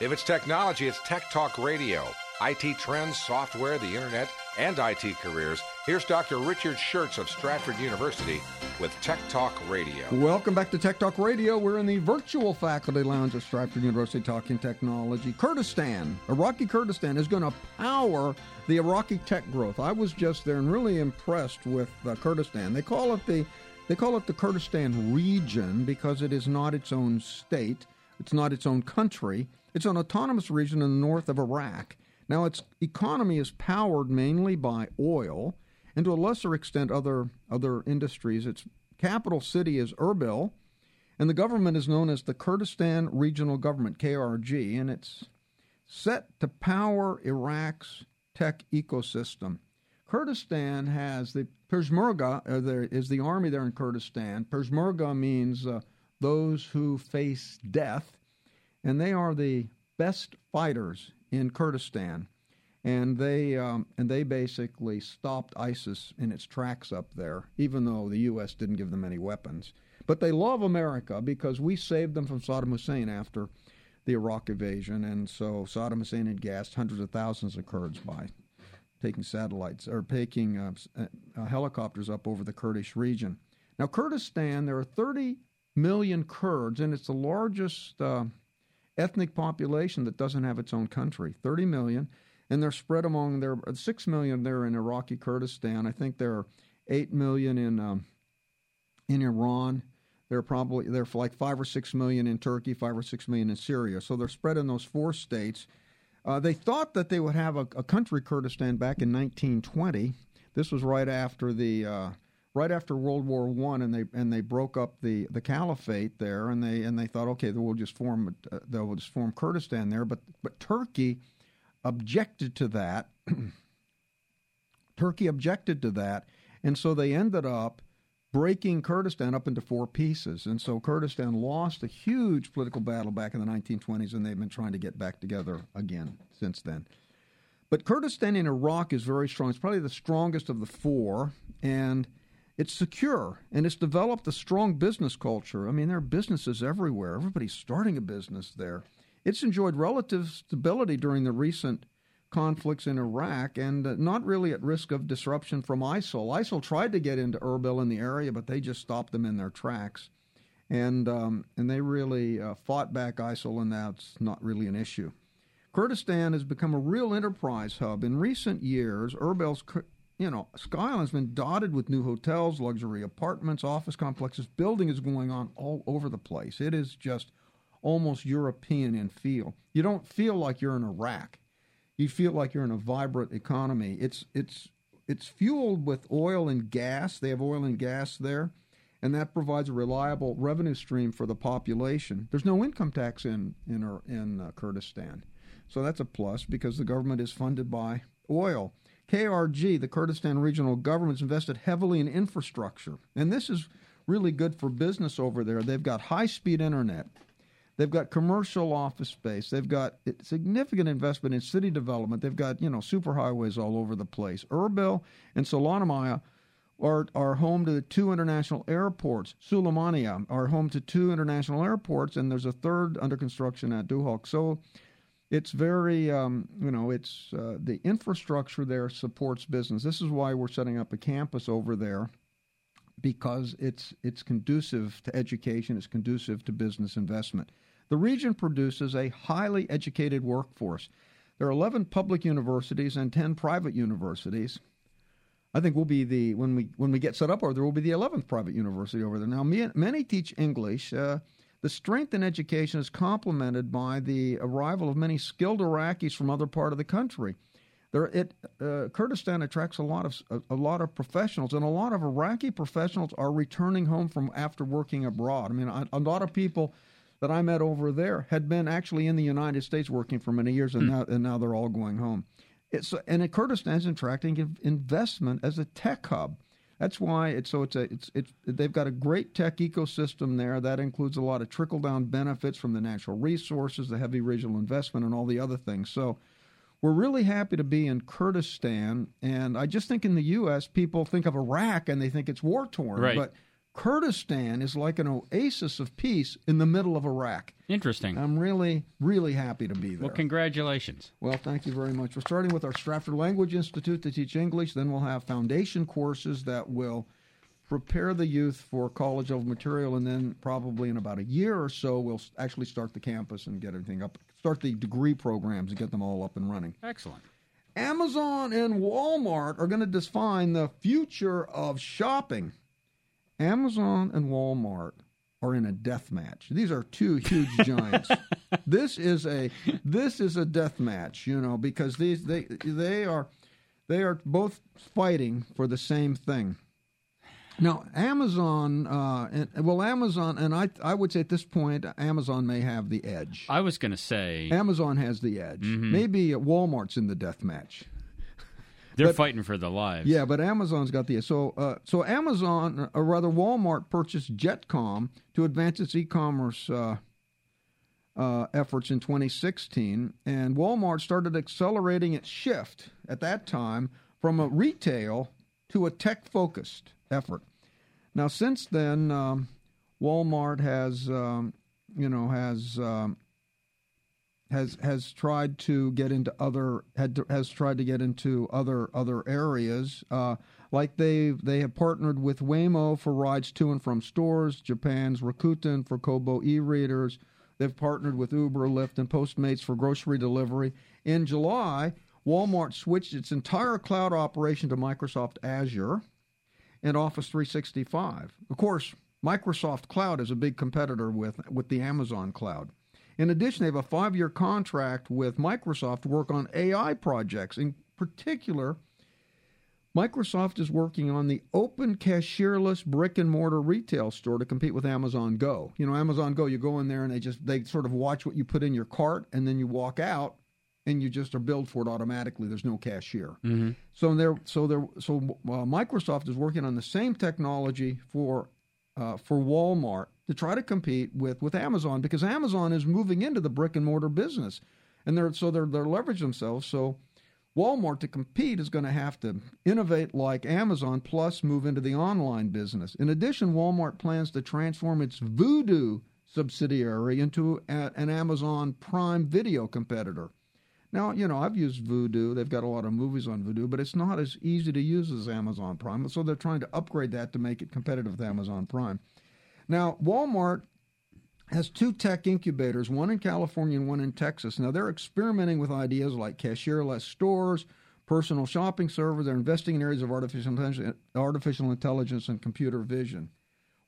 If it's technology, it's Tech Talk Radio. I T trends, software, the internet, and I T careers. Here's Doctor Richard Schertz of Stratford University with Tech Talk Radio. Welcome back to Tech Talk Radio. We're in the virtual faculty lounge of Stratford University talking technology. Kurdistan, Iraqi Kurdistan, is going to power the Iraqi tech growth. I was just there and really impressed with uh, Kurdistan. They call it the they call it the Kurdistan region because it is not its own state. It's not its own country. It's an autonomous region in the north of Iraq. Now, its economy is powered mainly by oil and, to a lesser extent, other other industries. Its capital city is Erbil, and the government is known as the Kurdistan Regional Government, K R G, and it's set to power Iraq's tech ecosystem. Kurdistan has the Peshmerga, or there is the army there in Kurdistan. Peshmerga means uh, those who face death. And they are the best fighters in Kurdistan, and they um, and they basically stopped ISIS in its tracks up there, even though the U S didn't give them any weapons. But they love America because we saved them from Saddam Hussein after the Iraq invasion, and so Saddam Hussein had gassed hundreds of thousands of Kurds by taking satellites or taking uh, uh, helicopters up over the Kurdish region. Now, Kurdistan, there are thirty million Kurds, and it's the largest uh, ethnic population that doesn't have its own country, thirty million. And they're spread among their six million there in Iraqi Kurdistan. I think there are eight million in um, in Iran. They're probably they're like five or six million in Turkey, five or six million in Syria. So they're spread in those four states. Uh, they thought that they would have a, a country Kurdistan back in nineteen twenty. This was right after the uh, right after World War One, and they and they broke up the, the caliphate there, and they and they thought, okay, we'll just form uh, they'll just form Kurdistan there. But but Turkey objected to that. Turkey objected to that, and so they ended up breaking Kurdistan up into four pieces. And so Kurdistan lost a huge political battle back in the nineteen twenties, and they've been trying to get back together again since then. But Kurdistan in Iraq is very strong. It's probably the strongest of the four, and it's secure, and it's developed a strong business culture. I mean, there are businesses everywhere. Everybody's starting a business there. It's enjoyed relative stability during the recent conflicts in Iraq, and uh, not really at risk of disruption from ISIL. ISIL tried to get into Erbil in the area, but they just stopped them in their tracks, and um, and they really uh, fought back ISIL, and that's not really an issue. Kurdistan has become a real enterprise hub. In recent years, Erbil's you know skyline's been dotted with new hotels, luxury apartments, office complexes. Building is going on all over the place. It is just almost European in feel. You don't feel like you're in Iraq. You feel like you're in a vibrant economy. It's it's it's fueled with oil and gas. They have oil and gas there, and that provides a reliable revenue stream for the population. There's no income tax in in in uh, Kurdistan, so that's a plus because the government is funded by oil. K R G, the Kurdistan Regional Government, has invested heavily in infrastructure, and this is really good for business over there. They've got high-speed internet. They've got commercial office space. They've got significant investment in city development. They've got, you know, superhighways all over the place. Erbil and Sulaymaniyah are, are home to the two international airports. Sulaymaniyah are home to two international airports, and there's a third under construction at Duhok. So it's very, um, you know, it's uh, the infrastructure there supports business. This is why we're setting up a campus over there, because it's it's conducive to education. It's conducive to business investment. The region produces a highly educated workforce. There are eleven public universities and ten private universities. I think we'll be the when we when we get set up over there, we'll be the eleventh private university over there. Now, many teach English. Uh, the strength in education is complemented by the arrival of many skilled Iraqis from other part of the country. There, it uh, Kurdistan attracts a lot of a, a lot of professionals, and a lot of Iraqi professionals are returning home from after working abroad. I mean, I, a lot of people that I met over there had been actually in the United States working for many years, and now, and now they're all going home. It's, and Kurdistan is attracting investment as a tech hub. That's why it's so it's a it's it's they've got a great tech ecosystem there that includes a lot of trickle down benefits from the natural resources, the heavy regional investment, and all the other things. So we're really happy to be in Kurdistan, and I just think in the U S people think of Iraq and they think it's war-torn, right. But Kurdistan is like an oasis of peace in the middle of Iraq. Interesting. I'm really, really happy to be there. Well, congratulations. Well, thank you very much. We're starting with our Stratford Language Institute to teach English. Then we'll have foundation courses that will prepare the youth for college-level material, and then probably in about a year or so we'll actually start the campus and get everything up. Start the degree programs and get them all up and running. Excellent. Amazon and Walmart are going to define the future of shopping. Amazon and Walmart are in a death match. These are two huge giants. This is a this is a death match, you know, because these they they are they are both fighting for the same thing. Now, Amazon, uh, and, well, Amazon, and I I would say at this point, Amazon may have the edge. I was going to say. Amazon has the edge. Mm-hmm. Maybe Walmart's in the death match. They're but, fighting for their lives. Yeah, but Amazon's got the edge. So, uh, so Amazon, or rather Walmart, purchased Jetcom to advance its e-commerce uh, uh, efforts in twenty sixteen, and Walmart started accelerating its shift at that time from a retail to a tech-focused effort. Now, since then, um, Walmart has, um, you know, has um, has has tried to get into other had, has tried to get into other other areas. Uh, like they they have partnered with Waymo for rides to and from stores, Japan's Rakuten for Kobo e-readers. They've partnered with Uber, Lyft, and Postmates for grocery delivery. In July, Walmart switched its entire cloud operation to Microsoft Azure and Office three sixty-five. Of course, Microsoft Cloud is a big competitor with, with the Amazon Cloud. In addition, they have a five-year contract with Microsoft to work on A I projects. In particular, Microsoft is working on the open cashierless brick-and-mortar retail store to compete with Amazon Go. You know, Amazon Go, you go in there and they just they sort of watch what you put in your cart, and then you walk out and you just are billed for it automatically. There's no cashier. Mm-hmm. So they're so they're so uh, Microsoft is working on the same technology for uh, for Walmart, to try to compete with, with Amazon, because Amazon is moving into the brick and mortar business, and they're so they're they're leveraging themselves. So Walmart, to compete, is going to have to innovate like Amazon, plus move into the online business. In addition, Walmart plans to transform its Vudu subsidiary into a, an Amazon Prime Video competitor. Now, you know, I've used Vudu. They've got a lot of movies on Vudu, but it's not as easy to use as Amazon Prime. So they're trying to upgrade that to make it competitive with Amazon Prime. Now, Walmart has two tech incubators, one in California and one in Texas. Now, they're experimenting with ideas like cashierless stores, personal shopping servers. They're investing in areas of artificial, artificial intelligence and computer vision.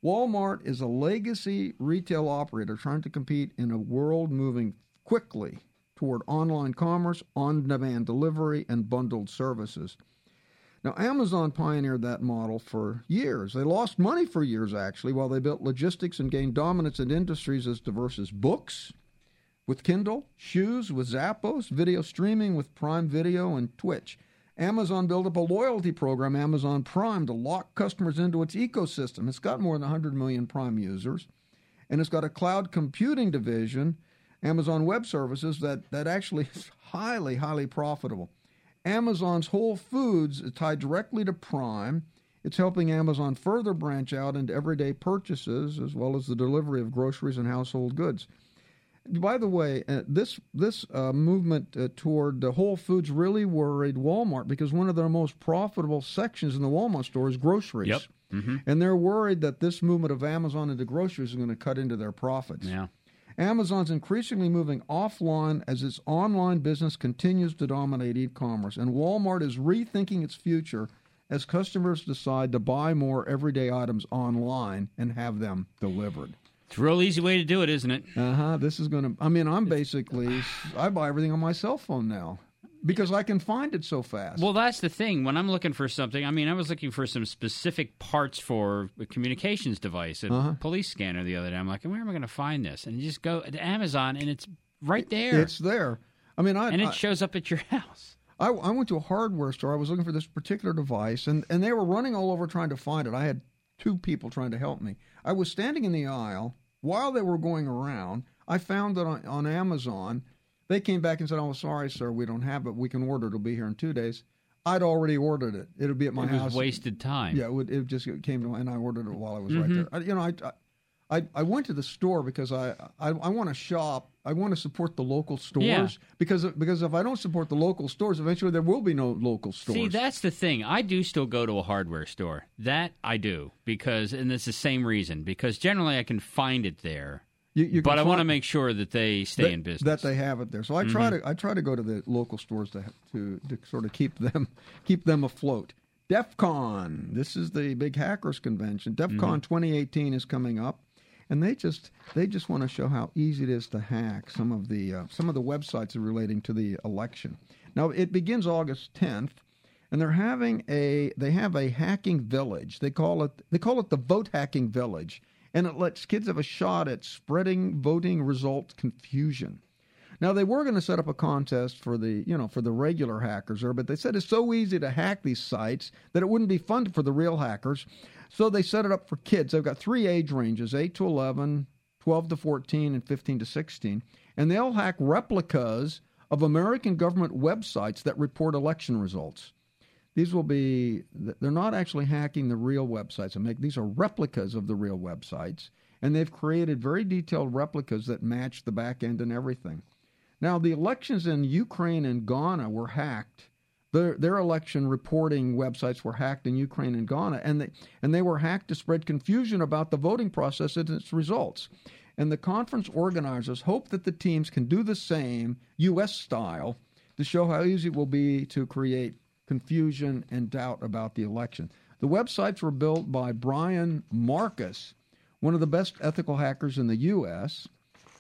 Walmart is a legacy retail operator trying to compete in a world moving quickly toward online commerce, on-demand delivery, and bundled services. Now, Amazon pioneered that model for years. They lost money for years, actually, while they built logistics and gained dominance in industries as diverse as books with Kindle, shoes with Zappos, video streaming with Prime Video and Twitch. Amazon built up a loyalty program, Amazon Prime, to lock customers into its ecosystem. It's got more than one hundred million Prime users, and it's got a cloud computing division, Amazon Web Services, that, that actually is highly, highly profitable. Amazon's Whole Foods is tied directly to Prime. It's helping Amazon further branch out into everyday purchases, as well as the delivery of groceries and household goods. By the way, uh, this this uh, movement uh, toward uh, Whole Foods really worried Walmart, because one of their most profitable sections in the Walmart store is groceries. Yep. Mm-hmm. And they're worried that this movement of Amazon into groceries is going to cut into their profits. Yeah. Amazon's increasingly moving offline as its online business continues to dominate e-commerce, and Walmart is rethinking its future as customers decide to buy more everyday items online and have them delivered. It's a real easy way to do it, isn't it? Uh-huh. This is going to, I mean, I'm basically, I buy everything on my cell phone now, because I can find it so fast. Well, that's the thing. When I'm looking for something, I mean, I was looking for some specific parts for a communications device, a uh-huh. police scanner the other day. I'm like, where am I going to find this? And you just go to Amazon, and it's right there. It's there. I mean, I and it I, shows up at your house. I, I went to a hardware store. I was looking for this particular device, and, and they were running all over trying to find it. I had two people trying to help me. I was standing in the aisle while they were going around. I found it on, on Amazon. They came back and said, "Oh, sorry, sir, we don't have it. We can order it. It'll be here in two days." I'd already ordered it. It'll be at my house. It was house. wasted time. Yeah, it, would, it just came to, and I ordered it while I was mm-hmm. right there. I, you know, I, I, I went to the store because I, I, I want to shop. I want to support the local stores yeah. because because if I don't support the local stores, eventually there will be no local stores. See, that's the thing. I do still go to a hardware store. That I do because, and it's the same reason, because generally I can find it there. You, you but I want to make sure that they stay that, in business, that they have it there. So I try mm-hmm. to I try to go to the local stores to, to to sort of keep them keep them afloat. DEF CON. This is the big hackers convention. DEF CON mm-hmm. twenty eighteen is coming up, and they just they just want to show how easy it is to hack some of the uh, some of the websites relating to the election. Now it begins August tenth, and they're having a they have a hacking village. They call it they call it the vote hacking village. And it lets kids have a shot at spreading voting result confusion. Now, they were going to set up a contest for the, you know, for the regular hackers there, but they said it's so easy to hack these sites that it wouldn't be fun for the real hackers. So they set it up for kids. They've got three age ranges, eight to eleven, twelve to fourteen, and fifteen to sixteen. And they'll hack replicas of American government websites that report election results. These will be, they're not actually hacking the real websites. Make, these are replicas of the real websites, and they've created very detailed replicas that match the back end and everything. Now, the elections in Ukraine and Ghana were hacked. Their, their election reporting websites were hacked in Ukraine and Ghana, and they, and they were hacked to spread confusion about the voting process and its results. And the conference organizers hope that the teams can do the same, U S style, to show how easy it will be to create confusion and doubt about the election. The websites were built by Brian Marcus, one of the best ethical hackers in the U S,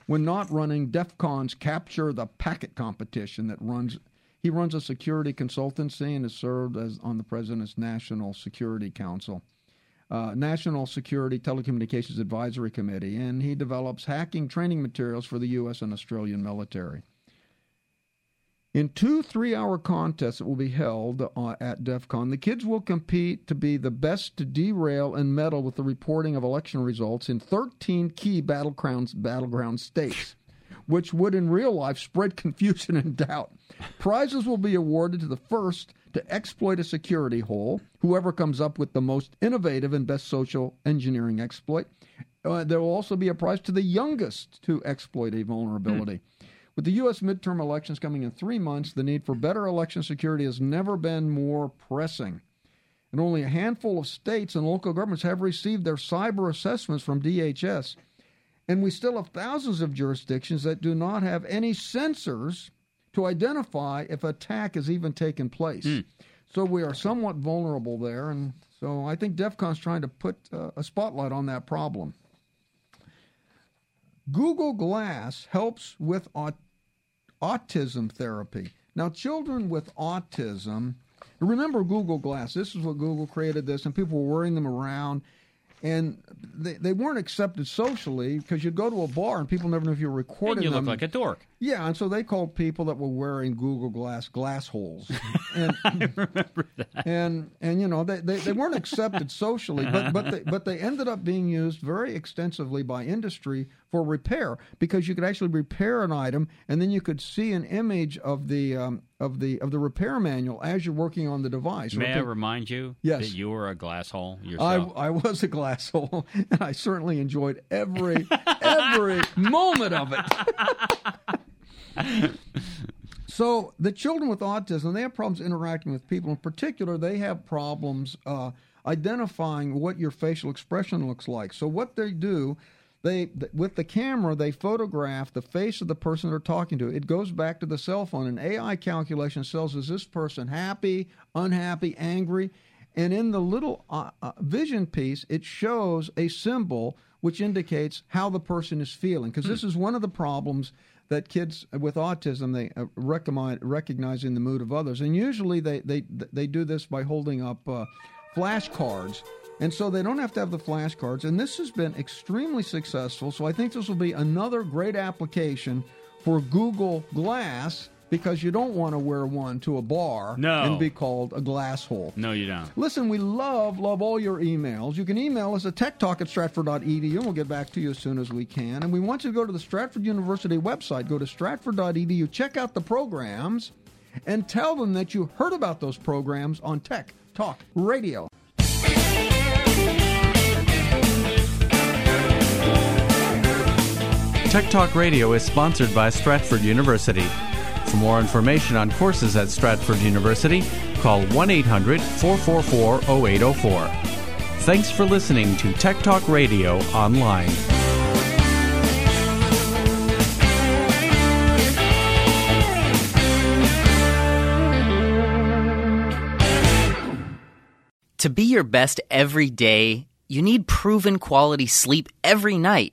when not running DEF CON's Capture the Packet competition that runs... He runs a security consultancy and has served as on the President's National Security Council, uh, National Security Telecommunications Advisory Committee, and he develops hacking training materials for the U S and Australian military. In two three-hour contests that will be held uh, at DEF CON, the kids will compete to be the best to derail and meddle with the reporting of election results in thirteen key battleground, battleground states, which would in real life spread confusion and doubt. Prizes will be awarded to the first to exploit a security hole, whoever comes up with the most innovative and best social engineering exploit. Uh, there will also be a prize to the youngest to exploit a vulnerability. Mm. With the U S midterm elections coming in three months, the need for better election security has never been more pressing. And only a handful of states and local governments have received their cyber assessments from D H S. And we still have thousands of jurisdictions that do not have any sensors to identify if attack has even taken place. Mm. So we are somewhat vulnerable there. And so I think DEF CON's trying to put uh, a spotlight on that problem. Google Glass helps with aut- autism therapy. Now, children with autism, remember Google Glass. This is what Google created this, and people were wearing them around. And they, they weren't accepted socially because you'd go to a bar and people never knew if you were recording them. And you them. look like a dork. Yeah, and so they called people that were wearing Google Glass glass holes. And, I remember that. And, and you know, they, they, they weren't accepted socially, but but they, but they ended up being used very extensively by industry for repair, because you could actually repair an item, and then you could see an image of the um, of the of the repair manual as you're working on the device. May I remind you yes. that you were a glass hole yourself? I, I was a glass hole, and I certainly enjoyed every every moment of it. So the children with autism, they have problems interacting with people. In particular, they have problems uh, identifying what your facial expression looks like. So what they do. They with the camera, they photograph the face of the person they're talking to. It goes back to the cell phone. An A I calculation tells, is this person happy, unhappy, angry? And in the little uh, uh, vision piece, it shows a symbol which indicates how the person is feeling. Because this is one of the problems that kids with autism, they uh, recommend recognizing the mood of others. And usually they, they, they do this by holding up uh, flashcards. And so they don't have to have the flashcards. And this has been extremely successful. So I think this will be another great application for Google Glass, because you don't want to wear one to a bar no. and be called a glass hole. No, you don't. Listen, we love, love all your emails. You can email us at tech talk at stratford dot e d u, and we'll get back to you as soon as we can. And we want you to go to the Stratford University website. Go to stratford dot e d u, check out the programs, and tell them that you heard about those programs on Tech Talk Radio. Tech Talk Radio is sponsored by Stratford University. For more information on courses at Stratford University, call one eight hundred four four four oh eight oh four. Thanks for listening to Tech Talk Radio online. To be your best every day, you need proven quality sleep every night.